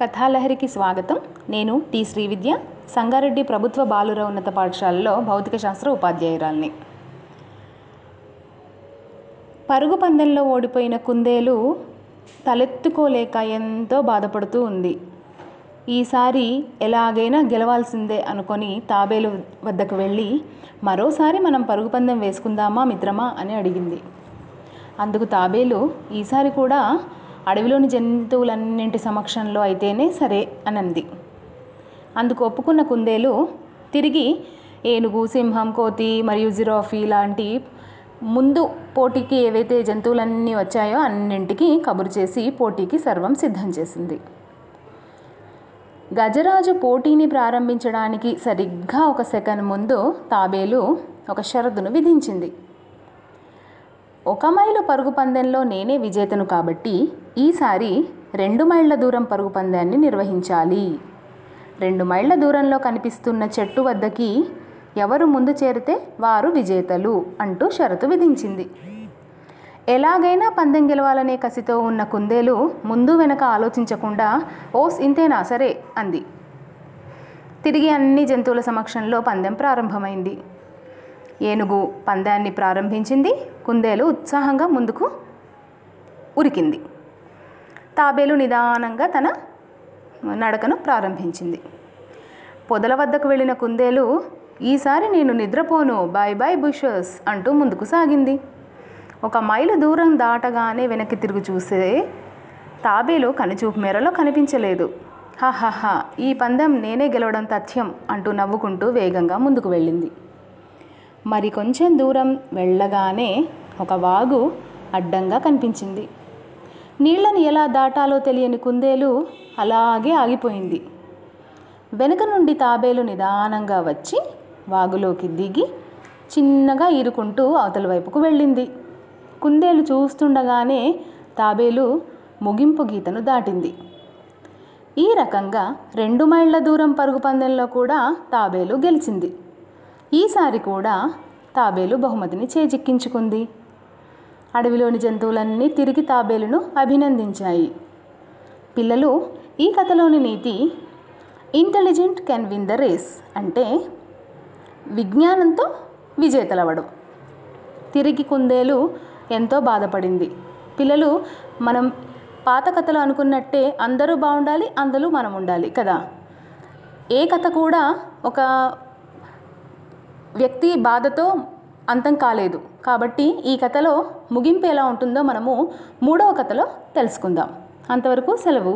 కథాలహరికి స్వాగతం. నేను టి శ్రీవిద్య, సంగారెడ్డి ప్రభుత్వ బాలుర ఉన్నత పాఠశాలలో భౌతిక శాస్త్ర ఉపాధ్యాయురాల్ని. పరుగు పందెంలో ఓడిపోయిన కుందేలు తలెత్తుకోలేక ఎంతో బాధపడుతూ ఉంది. ఈసారి ఎలాగైనా గెలవాల్సిందే అనుకొని తాబేలు వద్దకు వెళ్ళి, మరోసారి మనం పరుగు పందెం వేసుకుందామా మిత్రమా అని అడిగింది. అందుకు తాబేలు, ఈసారి కూడా అడవిలోని జంతువులన్నింటి సమక్షంలో అయితేనే సరే అనంది. అందుకు ఒప్పుకున్న కుందేలు తిరిగి ఏనుగు, సింహం, కోతి మరియు జిరాఫీ లాంటి ముందు పోటీకి ఏవైతే జంతువులన్నీ వచ్చాయో అన్నింటికి కబురు చేసి పోటీకి సర్వం సిద్ధం చేసింది. గజరాజు పోటీని ప్రారంభించడానికి సరిగ్గా 1 సెకండ్ ముందు తాబేలు ఒక షరతును విధించింది. 1 మైలు పరుగు పందెంలో నేనే విజేతను కాబట్టి ఈసారి 2 మైళ్ళ దూరం పరుగు పందాన్ని నిర్వహించాలి. 2 మైళ్ళ దూరంలో కనిపిస్తున్న చెట్టు వద్దకి ఎవరు ముందు చేరితే వారు విజేతలు అంటూ షరతు విధించింది. ఎలాగైనా పందెం గెలవాలనే కసితో ఉన్న కుందేలు ముందు వెనక ఆలోచించకుండా ఓస్ ఇంతేనా సరే అంది. తిరిగి అన్ని జంతువుల సమక్షంలో పందెం ప్రారంభమైంది. ఏనుగు పందాన్ని ప్రారంభించింది. కుందేలు ఉత్సాహంగా ముందుకు ఉరికింది. తాబేలు నిదానంగా తన నడకను ప్రారంభించింది. పొదల వద్దకు వెళ్ళిన కుందేలు, ఈసారి నేను నిద్రపోను, బాయ్ బాయ్ బుషెస్ అంటూ ముందుకు సాగింది. 1 మైలు దూరం దాటగానే వెనక్కి తిరిగి చూసే తాబేలు కనుచూపు మేరలో కనిపించలేదు. హాహాహా, ఈ పందెం నేనే గెలవడం తథ్యం అంటూ నవ్వుకుంటూ వేగంగా ముందుకు వెళ్ళింది. మరి కొంచెం దూరం వెళ్ళగానే 1 వాగు అడ్డంగా కనిపించింది. నీళ్లను ఎలా దాటాలో తెలియని కుందేలు అలాగే ఆగిపోయింది. వెనుక నుండి తాబేలు నిదానంగా వచ్చి వాగులోకి దిగి చిన్నగా ఈరుకుంటూ అవతల వైపుకు వెళ్ళింది. కుందేలు చూస్తుండగానే తాబేలు ముగింపు గీతను దాటింది. ఈ రకంగా 2 మైళ్ళ దూరం పరుగు పందెంలో కూడా తాబేలు గెలిచింది. ఈసారి కూడా తాబేలు బహుమతిని చేజిక్కించుకుంది. అడవిలోని జంతువులన్నీ తిరిగి తాబేలును అభినందించాయి. పిల్లలు, ఈ కథలోని నీతి intelligent can win the race అంటే విజ్ఞానంతో విజేతలవడం. తిరిగి కుందేలు ఎంతో బాధపడింది. పిల్లలు, మనం పాత కథలు అనుకున్నట్టే అందరూ బాగుండాలి, అందరూ మనం ఉండాలి కదా. ఏ కథ కూడా ఒక వ్యక్తి బాధతో అంతం కాలేదు కాబట్టి ఈ కథలో ముగింపు ఎలా ఉంటుందో మనము 3వ కథలో తెలుసుకుందాం. అంతవరకు సెలవు.